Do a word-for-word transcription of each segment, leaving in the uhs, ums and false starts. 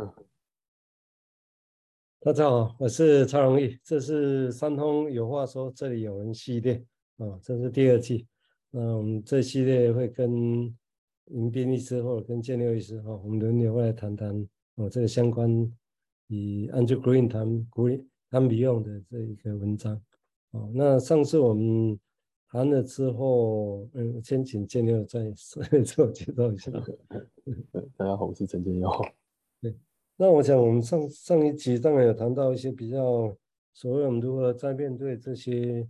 嗯，大家好，我是蔡荣毅，这是三通有话说，这里有人系列啊，这是第二季。那我们这系列会跟林斌医师或者跟建六医师哈、啊，我们轮流会来谈谈哦、啊，这个相关以 Andre Green 谈古谈 Bion 的这一个文章。哦、啊，那上次我们谈了之后，嗯，先请建六再自我介绍一下。大家好，我是陈建六。对，那我想我们上上一集当然有谈到一些比较所谓我们如何在面对这些，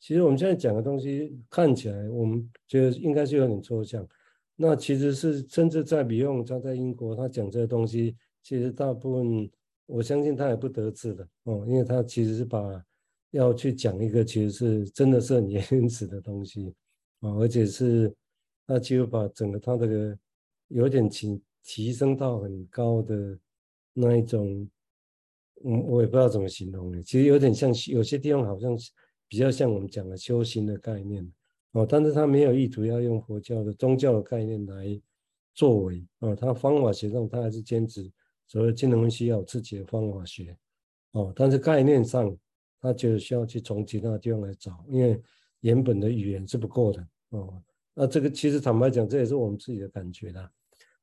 其实我们现在讲的东西看起来我们觉得应该是有点抽象，那其实是甚至在比用他在英国他讲这些东西，其实大部分我相信他也不得志的哦，因为他其实是把要去讲一个其实是真的是很原始的东西啊、哦，而且是他几乎把整个他这个有点情。提升到很高的那一种，嗯，我也不知道怎么形容呢。其实有点像，有些地方好像比较像我们讲的修行的概念哦，但是他没有意图要用佛教的宗教的概念来作为哦，他方法学上他还是坚持所谓精神分析要有自己的方法学哦，但是概念上他觉得需要去从其他地方来找，因为原本的语言是不够的哦。那这个其实坦白讲，这也是我们自己的感觉啦。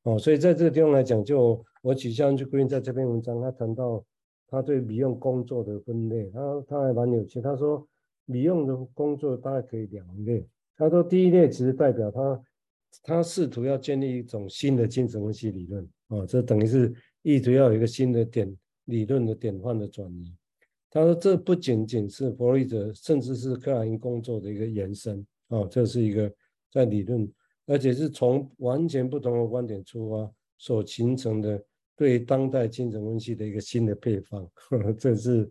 哦，所以在这个地方来讲，就我取向去 Green 在这篇文章，他谈到他对米用工作的分类，他他还蛮有趣。他说米用的工作大概可以两类。他说第一类其实代表他他试图要建立一种新的精神分析理论，哦，这等于是意图要有一个新的点理论的典范的转移。他说这不仅仅是弗洛伊德，甚至是克莱因工作的一个延伸，哦，这是一个在理论。而且是从完全不同的观点出发所形成的对当代精神分析的一个新的配方，呵呵，这是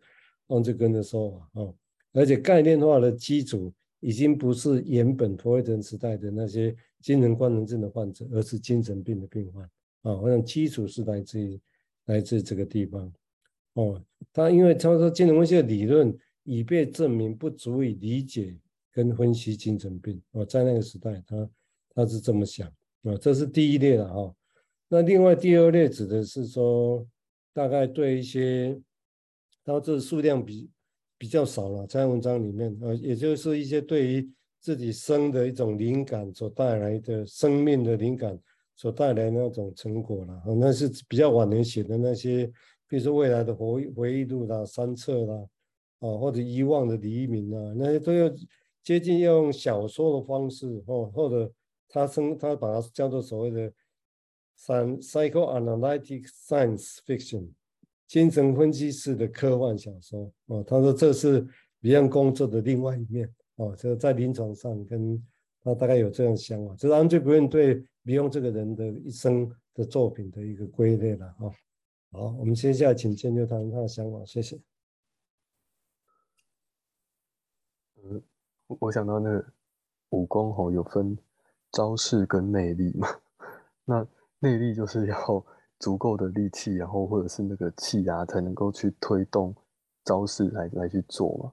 王志根的说法哦。而且概念化的基础已经不是原本弗洛伊德时代的那些精神官能症的患者，而是精神病的病患啊。我想基础是来自于来自这个地方哦。他因为他说精神分析的理论已被证明不足以理解跟分析精神病哦，在那个时代他。他是这么想啊，这是第一类了哈。那另外第二类指的是说，大概对一些，它这数量比比较少了，在文章里面啊，也就是一些对于自己生的一种灵感所带来的生命的灵感所带来的那种成果了、啊。那是比较晚年写的那些，比如说未来的回回忆录啦、三册啦，啊或者遗忘的黎明啊，那些都要接近要用小说的方式哦，或者。他称他把它叫做所谓的 psychoanalytic science fiction 精神分析式的科幻小说、哦、他说这是 Beyond 工作的另外一面、哦、就在临床上跟他大概有这样想法，这是 Andre Brown 对 Beyond 这个人的一生的作品的一个归类了、哦、好，我们接下来请建六谈他的想法，谢谢。嗯，我想到那个武功吼、哦、有分招式跟内力嘛，那内力就是要足够的力气，然后或者是那个气压才能够去推动招式来来去做嘛，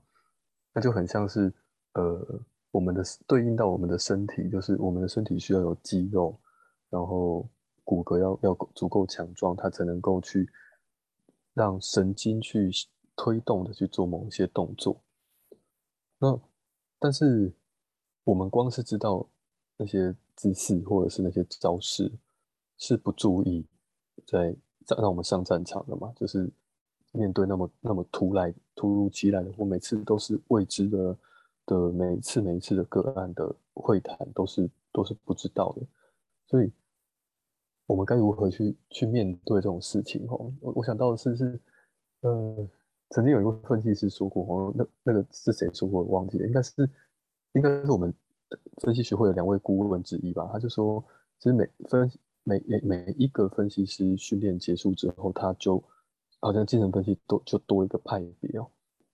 那就很像是呃我们的对应到我们的身体，就是我们的身体需要有肌肉，然后骨骼要要足够强壮，它才能够去让神经去推动的去做某一些动作。那但是我们光是知道那些姿势或者是那些招式是不注意在让我们上战场的嘛，就是面对那么那么突来突如其来的，或每次都是未知的的每一次每一次的个案的会谈都是都是不知道的，所以我们该如何去去面对这种事情哦？我我想到的是是呃，曾经有一位分析师说过，那那个是谁说过我忘记了，应该是应该是我们。分析学会有两位顾问之一吧，他就说，其实每分每每一个分析师训练结束之后，他就好像精神分析多就多一个派别哦。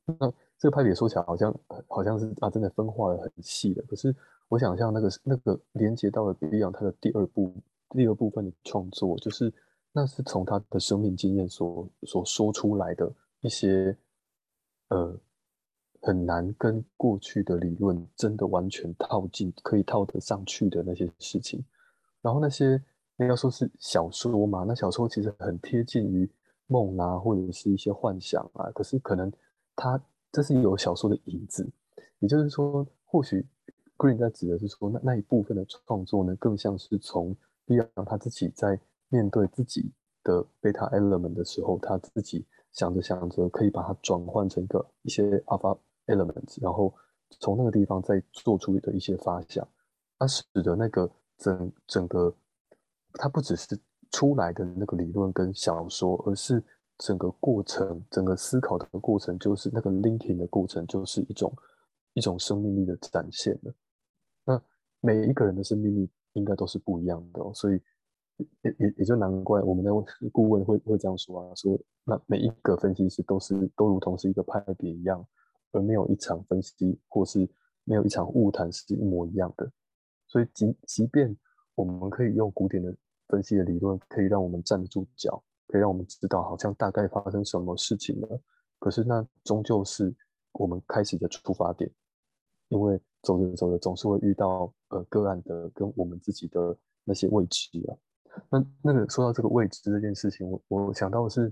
那这个派别说起来好像好像是啊，真的分化的很细的。可是我想象那个那个连接到了 Beyond 他的第二部第二部分的创作，就是那是从他的生命经验所所说出来的一些呃。很难跟过去的理论真的完全套进可以套得上去的那些事情，然后那些那要说是小说嘛，那小说其实很贴近于梦啊，或者是一些幻想啊，可是可能它这是有小说的影子，也就是说或许 Green 在指的是说 那, 那一部分的创作呢更像是从 Bion 他自己在面对自己的 beta element 的时候，他自己想着想着可以把它转换成一个一些 alpha element， 然后从那个地方再做出的一些发想，它使得那个 整, 整个它不只是出来的那个理论跟小说，而是整个过程，整个思考的过程，就是那个 linking 的过程，就是一种一种生命力的展现了。那每一个人的生命力应该都是不一样的哦，所以也也也就难怪我们的顾问会会这样说啊，说那每一个分析师都是都如同是一个派别一样，而没有一场分析或是没有一场晤谈是一模一样的。所以即即便我们可以用古典的分析的理论，可以让我们站得住脚，可以让我们知道好像大概发生什么事情了，可是那终究是我们开始的出发点，因为走着走着总是会遇到呃个案的跟我们自己的那些未知啊。那那个说到这个未知这件事情，我我想到的是，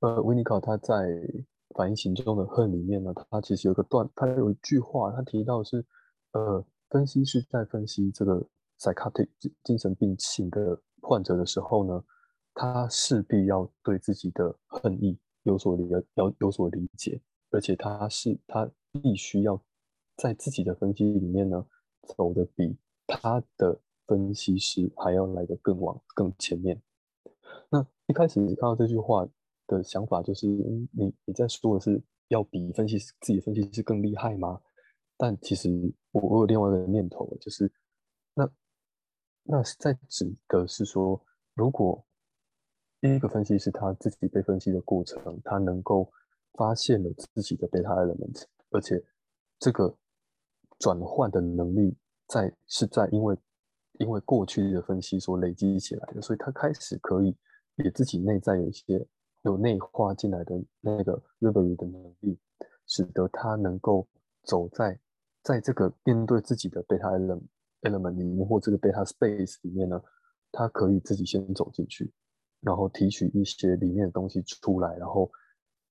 呃，Winnicott他在《反应行动的恨》里面呢，他其实有一个段，他有一句话，他提到的是，呃，分析师在分析这个 psychotic 精神病型的患者的时候呢，他势必要对自己的恨意有所理要有所理解，而且他是他必须要在自己的分析里面呢，走得比他的分析师还要来得更往更前面。那一开始看到这句话的想法就是，嗯、你你在说的是要比分析师自己的分析师更厉害吗？但其实我我有另外一个念头，就是那那在指的是说，如果一个分析师他自己被分析的过程，他能够发现了自己的 beta element， 而且这个转换的能力在是在因为。因为过去的分析所累积起来的，所以他开始可以也自己内在有一些有内化进来的那个 reverie 的能力，使得他能够走在在这个面对自己的 beta element 里面，或这个 beta space 里面呢，他可以自己先走进去，然后提取一些里面的东西出来，然后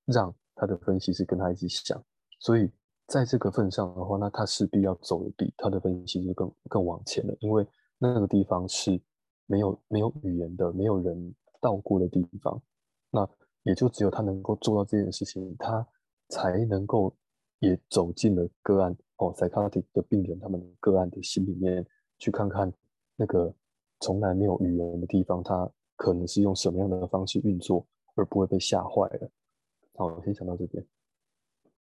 让他的分析师跟他一起想。所以在这个份上的话，那他势必要走得比他的分析师更更往前了，因为那个地方是没有没有语言的，没有人到过的地方，那也就只有他能够做到这件事情，他才能够也走进了个案哦 psychotic 的病人他们个案的心里面，去看看那个从来没有语言的地方，他可能是用什么样的方式运作，而不会被吓坏了。好，我先想到这边。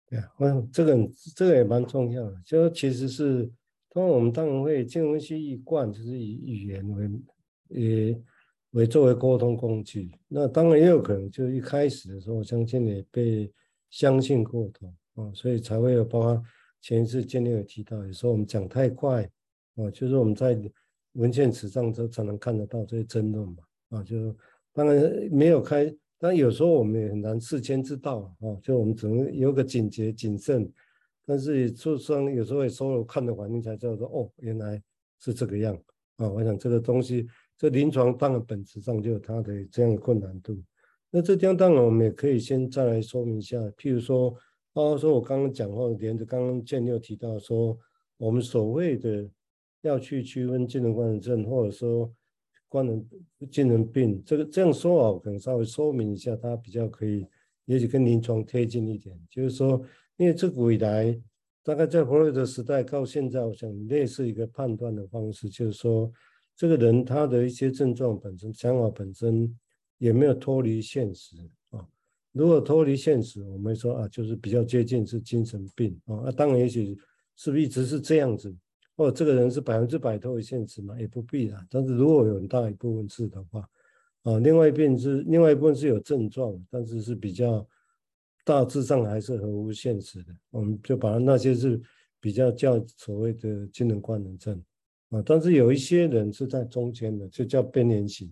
对啊，我想这个这个也蛮重要的，就其实是。通常我们当然会精神分析一贯就是以语言为呃为作为沟通工具，那当然也有可能就一开始的时候，我相信也被相信过头啊、哦，所以才会有包括前一次建立有提到，有时候我们讲太快啊、哦，就是我们在文献史上都才能看得到这些争论嘛啊、哦，就当然没有开，但有时候我们也很难事先知道啊、哦，就我们只能有个警觉谨慎。但是就算有时候也稍微看的环境才知道说哦，原来是这个样啊！我想这个东西，这临床当然本质上就有它的这样的困难度。那这地方当然我们也可以先再来说明一下，譬如说，包括说我刚刚讲话连着刚刚建又提到说，我们所谓的要去区分精神官能症或者说官能精神病，这个这样说啊，我可能稍微说明一下，它比较可以，也许跟临床贴近一点，就是说。因为自古以来，大概在弗洛伊德时代到现在，我想类似一个判断的方式，就是说，这个人他的一些症状本身、想法本身也没有脱离现实啊。如果脱离现实，我们说啊，就是比较接近是精神病啊。啊，当然，也许是不是一直是这样子，或者这个人是百分之百脱离现实嘛，也不必啦。但是如果有很大一部分是的话，啊，另外一边是另外一部分是有症状，但是是比较。大致上还是合乎现实的，我们就把那些是比较叫所谓的精神官能症啊，但是有一些人是在中间的，就叫边缘型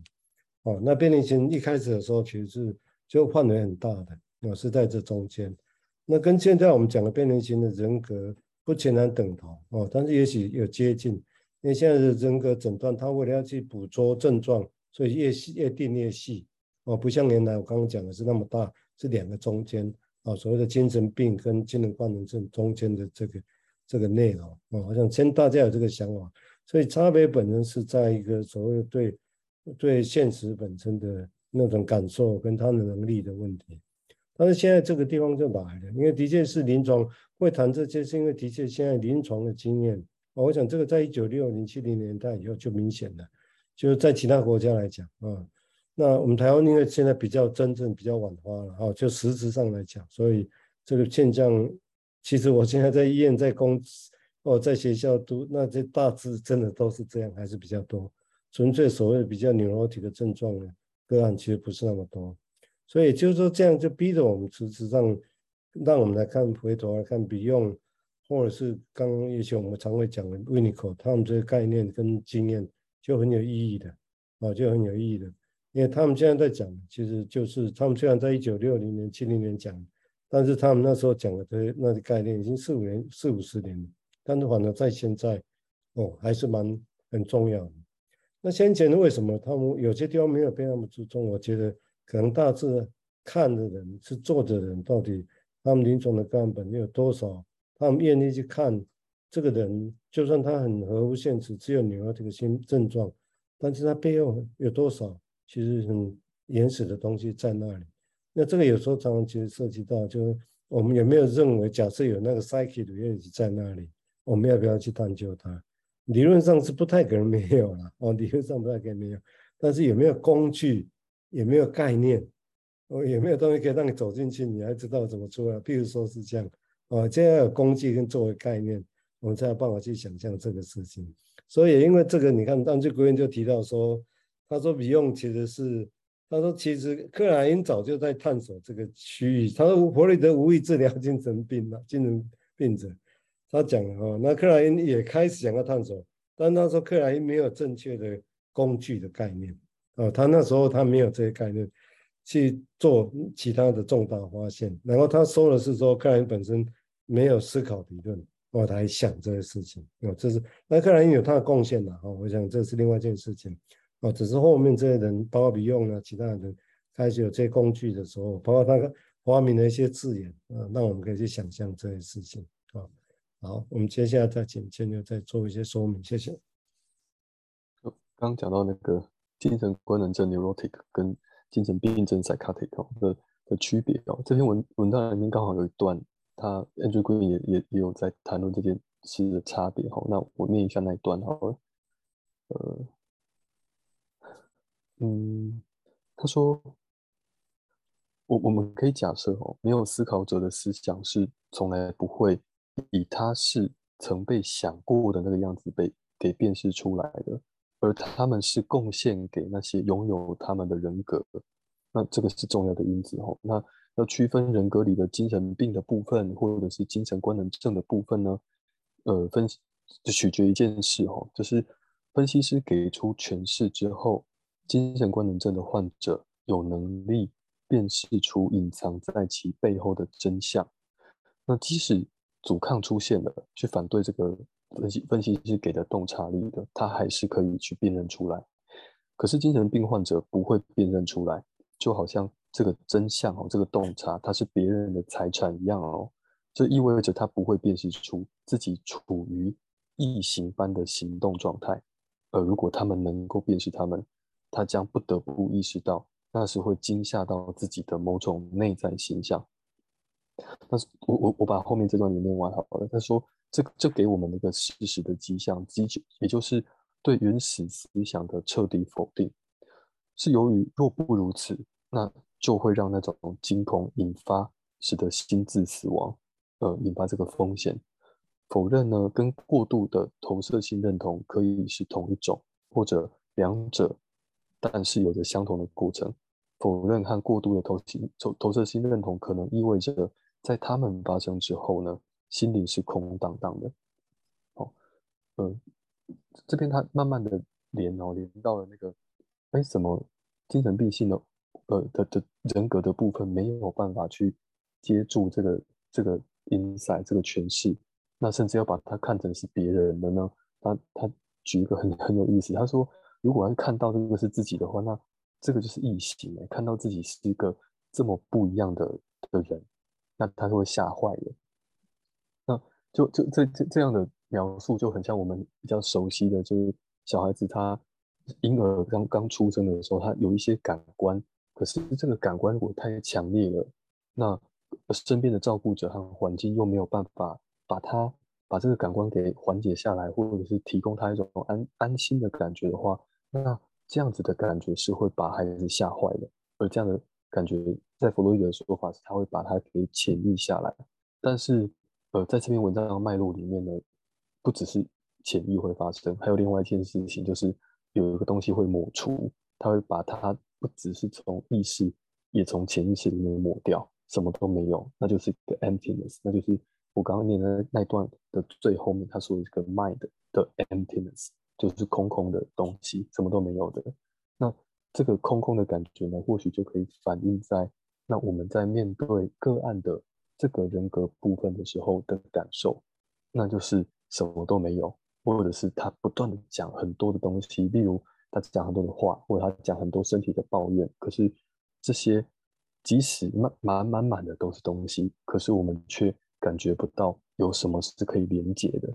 哦、啊。那边缘型一开始的时候其实是就范围很大的啊，是在这中间。那跟现在我们讲的边缘型的人格不全然等同哦、啊，但是也许有接近。因为现在的人格诊断，他为了要去捕捉症状，所以越细越定越细哦，不像原来我刚刚讲的是那么大，是两个中间哦，所谓的精神病跟精神官能症中间的这个这个内容哦，好像先大家有这个想法，所以差别本身是在一个所谓的对对现实本身的那种感受跟他的能力的问题。但是现在这个地方就来了，因为的确是临床会谈这些，是因为的确现在临床的经验。哦、我想这个在一九六零、七零年代以后就明显了，就是在其他国家来讲啊，那我们台湾因为现在比较真正比较晚发了啊，就实质上来讲，所以这个现象，其实我现在在医院、在公哦、在学校读，那这大致真的都是这样，还是比较多，纯粹所谓的比较 neurotic 的症状呢，个案其实不是那么多，所以就是说这样就逼着我们实质上，让我们来看回头来看 Beyond。或者是刚刚也许我们常会讲的 Winnicott 他们这个概念跟经验就很有意义的啊，就很有意义的，因为他们现在在讲，其实就是他们虽然在一九六零年、七零年讲，但是他们那时候讲的这那些概念已经四五年、四五十年了，但是反而在现在哦还是蛮很重要的。那先前为什么他们有些地方没有被他们注重？我觉得可能大致看的人是做的人，到底他们临床的根本有多少？他们愿意去看这个人，就算他很合乎现实，只有neurotic新症状，但是他背后有多少其实很原始的东西在那里。那这个有时候常常其实涉及到，就是我们有没有认为，假设有那个 psyche 的原理在那里，我们要不要去探究它？理论上是不太可能没有了哦，理论上不太可能没有，但是有没有工具，有没有概念，哦，有没有东西可以让你走进去，你还知道怎么出来？譬如说是这样。啊，这要有工具跟作为概念，我们才有办法去想象这个事情。所以，因为这个，你看，当时国人就提到说，他说Bion其实是，他说其实克莱因早就在探索这个区域。他说弗洛伊德无意治疗精神病了，精神病者，他讲了哦，那克莱因也开始想要探索，但他说克莱因没有正确的工具的概念，哦，他那时候他没有这些概念去做其他的重大发现。然后他说的是说克莱因本身。没有思考理论，我来想这个事情。哦，这是那克莱因有他的贡献了、啊哦、我想这是另外一件事情。哦，只是后面这些人，包括Bion啊，其他人开始有这些工具的时候，包括他发明的一些字眼，啊，让我们可以去想象这些事情。哦、好，我们接下来再请千牛再做一些说明，谢谢。刚讲到那个精神官能症 neurotic 跟精神病症 psychotic 的的区别哦，这篇文文章里面刚好有一段。他 Andre Green 也, 也, 也有在谈论这件事的差别。好，那我念一下那一段好了。呃，嗯，他说，我我们可以假设哦，没有思考者的思想是从来不会以他是曾被想过的那个样子被给辨识出来的，而他们是贡献给那些拥有他们的人格。那这个是重要的因子哦。那要区分人格里的精神病的部分，或者是精神官能症的部分呢？呃，分析就取决一件事哦，就是分析师给出诠释之后，精神官能症的患者有能力辨识出隐藏在其背后的真相。那即使阻抗出现了，去反对这个分析分析师给的洞察力的，他还是可以去辨认出来。可是精神病患者不会辨认出来，就好像。这个真相哦，这个洞察它是别人的财产一样哦，这意味着他不会辨识出自己处于异形般的行动状态。而如果他们能够辨识他们，他将不得不意识到，那是会惊吓到自己的某种内在形象。但是我我我把后面这段里面玩好了。他说，这这给我们那个事实的迹象，也就是对原始思想的彻底否定。是由于若不如此，那就会让那种惊恐引发，使得心智死亡，呃，引发这个风险。否认呢，跟过度的投射性认同可以是同一种，或者两者，但是有着相同的过程。否认和过度的 投, 投射性认同可能意味着，在他们发生之后呢，心里是空荡荡的。哦，呃，这边它慢慢的连哦，连到了那个，哎，什么精神病性的。呃的的人格的部分没有办法去接住这个这个 insight 这个诠释，那甚至要把它看成是别人的呢，他他举一个很很有意思，他说如果要看到这个是自己的话，那这个就是异形、欸、看到自己是一个这么不一样 的, 的人，那他会吓坏的。那就就 这, 这, 这样的描述就很像我们比较熟悉的，就是小孩子他婴儿 刚, 刚出生的时候，他有一些感官，可是这个感官如果太强烈了，那身边的照顾者和环境又没有办法把他把这个感官给缓解下来，或者是提供他一种 安, 安心的感觉的话，那这样子的感觉是会把孩子吓坏的。而这样的感觉在弗洛伊德的说法是他会把它给潜抑下来，但是呃，在这篇文章的脉络里面呢，不只是潜抑会发生，还有另外一件事情，就是有一个东西会抹除，它会把它不只是从意识，也从潜意识里面抹掉，什么都没有，那就是一个 emptiness， 那就是我刚刚念的那段的最后面，他说一个 mind 的 emptiness， 就是空空的东西，什么都没有的。那这个空空的感觉呢，或许就可以反映在那我们在面对个案的这个人格部分的时候的感受，那就是什么都没有，或者是他不断的讲很多的东西，例如他讲很多的话，或者他讲很多身体的抱怨，可是这些即使满满满的都是东西，可是我们却感觉不到有什么是可以连结的。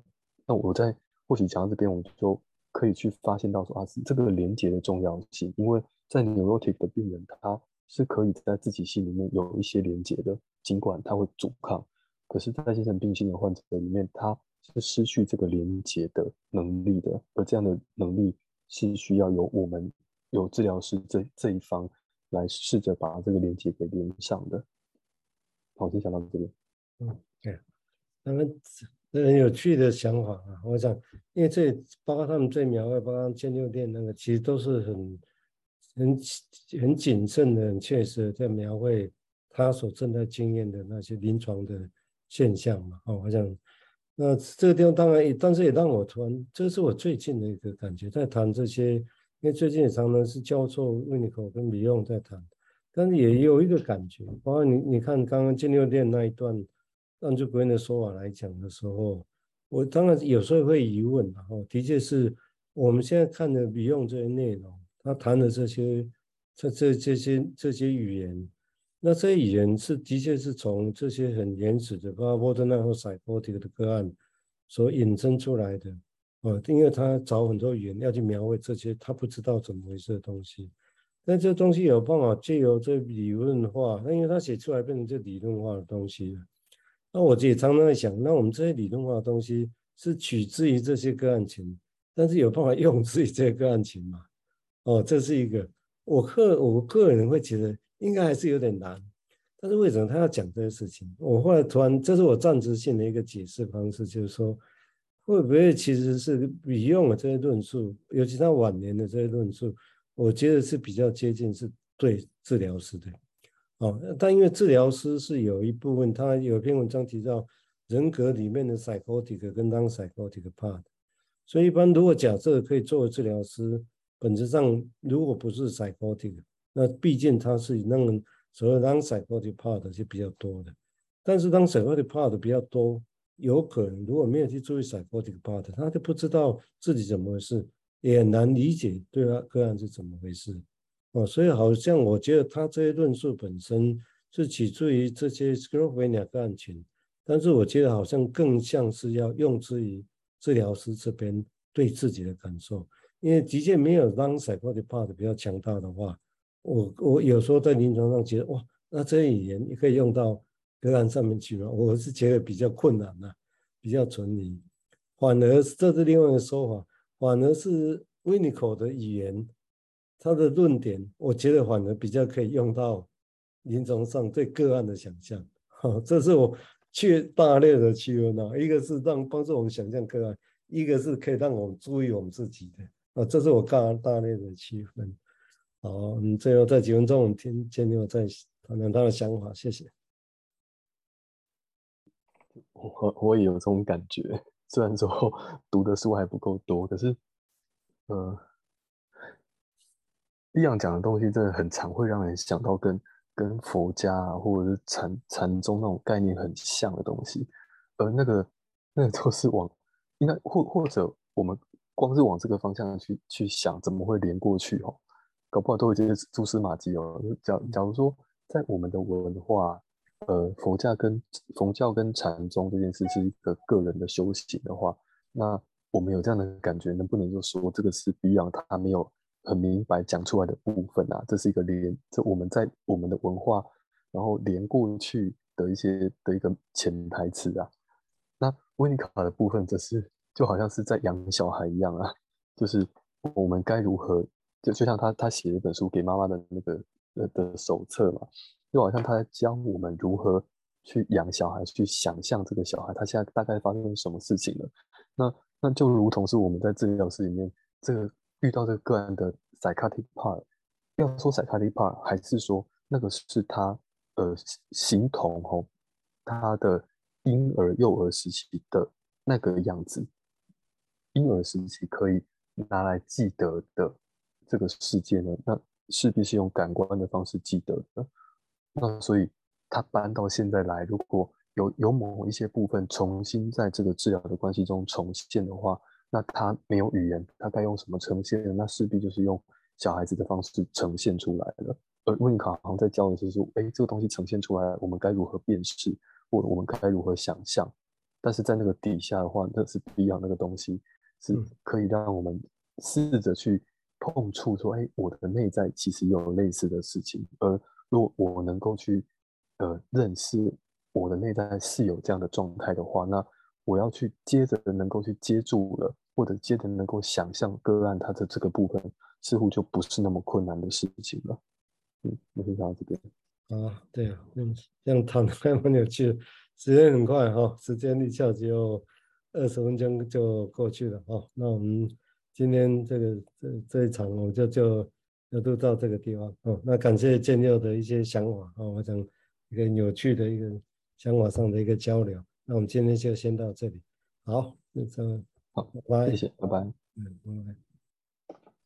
那我在或许讲到这边，我就可以去发现到说啊，这个连结的重要性，因为在 neurotic 的病人，他是可以在自己心里面有一些连结的，尽管他会阻抗，可是在精神病性的患者里面，他是失去这个连结的能力的，而这样的能力是需要由我们有治疗师 这, 这一方来试着把这个连结给连上的。好，我先想到这边。嗯，对，他们很有趣的想法啊！我想，因为这包括他们最描绘，包括千六店那个，其实都是很很很谨慎的、很确实的在描绘他所正在经验的那些临床的现象嘛。哦，我想。那这个地方当然也，但是也让我突然，这是我最近的一个感觉，在谈这些，因为最近也常常是教授 Winnicott 跟 Bion 在谈，但是也有一个感觉，包括你你看刚刚建六店那一段，按照 Andre Green 的说法来讲的时候，我当然有时候会疑问，然后的确是我们现在看的 Bion 这些内容，他谈的这些这这这些这些语言。那这些语言是的确是从这些很原始的，包括 borderline 或 psychotic 的个案所引申出来的，呃，因为他找很多语言要去描绘这些他不知道怎么回事的东西，但这东西有办法借由这理论化，那因为他写出来变成这理论化的东西了。那我也常常在想，那我们这些理论化的东西是取自于这些个案情，但是有办法用自己这些个案情吗？哦，这是一个我个我个人会觉得。应该还是有点难，但是为什么他要讲这些事情？我后来突然，这是我暂时性的一个解释方式，就是说，会不会其实是比用的这些论述，尤其他晚年的这些论述，我觉得是比较接近是对治疗师的。哦，但因为治疗师是有一部分，他有一篇文章提到人格里面的 psychotic 跟 non-psychotic part， 所以一般如果假设可以作为治疗师，本质上如果不是 psychotic。那毕竟它是那个所谓当 psychotic part 是比较多的，但是当 psychotic part 比较多，有可能如果没有去注意 psychotic part， 他就不知道自己怎么回事，也很难理解对他个案是怎么回事。哦，所以好像我觉得他这些论述本身是起自于这些 schizophrenia 个案群，但是我觉得好像更像是要用之于治疗师这边对自己的感受，因为的确没有当 psychotic part 比较强大的话。我, 我有时候在临床上觉得哇，那这些语言也可以用到个案上面去吗？我是觉得比较困难啊，比较存疑。反而这是另外一个说法，反而是 Winnicott 的语言，他的论点，我觉得反而比较可以用到临床上对个案的想象。哦，这是我去大略的区分啊，一个是让帮助我们想象个案，一个是可以让我们注意我们自己的啊，哦，这是我大大略的区分。好，我们最后在几分钟，我们听建六再谈谈他的想法，谢谢。我我也有这种感觉，虽然说读的书还不够多，可是，呃，一样讲的东西真的很常会让人想到跟跟佛家啊，或者是禅禅宗那种概念很像的东西，而那个那个都是往应该或或者我们光是往这个方向去去想，怎么会连过去哦？搞不好都有这些蛛丝马迹哦。假假如说，在我们的文化，呃，佛教跟佛教跟禅宗这件事是一个个人的修行的话，那我们有这样的感觉，能不能就说这个是 Beyond 他没有很明白讲出来的部分啊？这是一个连，这我们在我们的文化，然后连过去的一些的一个潜台词啊。那维尼卡的部分，则是就好像是在养小孩一样啊，就是我们该如何，就就像他他写了一本书给妈妈的那个呃的手册嘛，就好像他在教我们如何去养小孩，去想象这个小孩他现在大概发生什么事情了。那那就如同是我们在治疗室里面这个遇到这个个案的 psychotic part， 要说 psychotic part， 还是说那个是他呃形同吼、哦、他的婴儿幼儿时期的那个样子，婴儿时期可以拿来记得的这个世界呢，那势必是用感官的方式记得的。那所以他搬到现在来，如果有有某一些部分重新在这个治疗的关系中重现的话，那他没有语言，他该用什么呈现呢？那势必就是用小孩子的方式呈现出来了。而温卡好像在教的是说，哎，这个东西呈现出来，我们该如何辨识，或者我们该如何想象？但是在那个底下的话，那是不一样，那个东西是可以让我们试着去碰触说，哎，我的内在其实有类似的事情。而如果我能够去呃认识我的内在是有这样的状态的话，那我要去接着能够去接住了，或者接着能够想象个案它的这个部分，似乎就不是那么困难的事情了。嗯，我先讲到这边。啊，对啊，这样谈还蛮有趣的，时间很快哈、哦，时间一下只有二十分钟就过去了哈、哦。那我们今天这个这这一场我就就就录到这个地方哦。那感谢建佑的一些想法哦，我想一个有趣的一个想法上的一个交流。那我们今天就先到这里，好，那这好，拜拜，谢谢，拜拜，嗯，拜拜。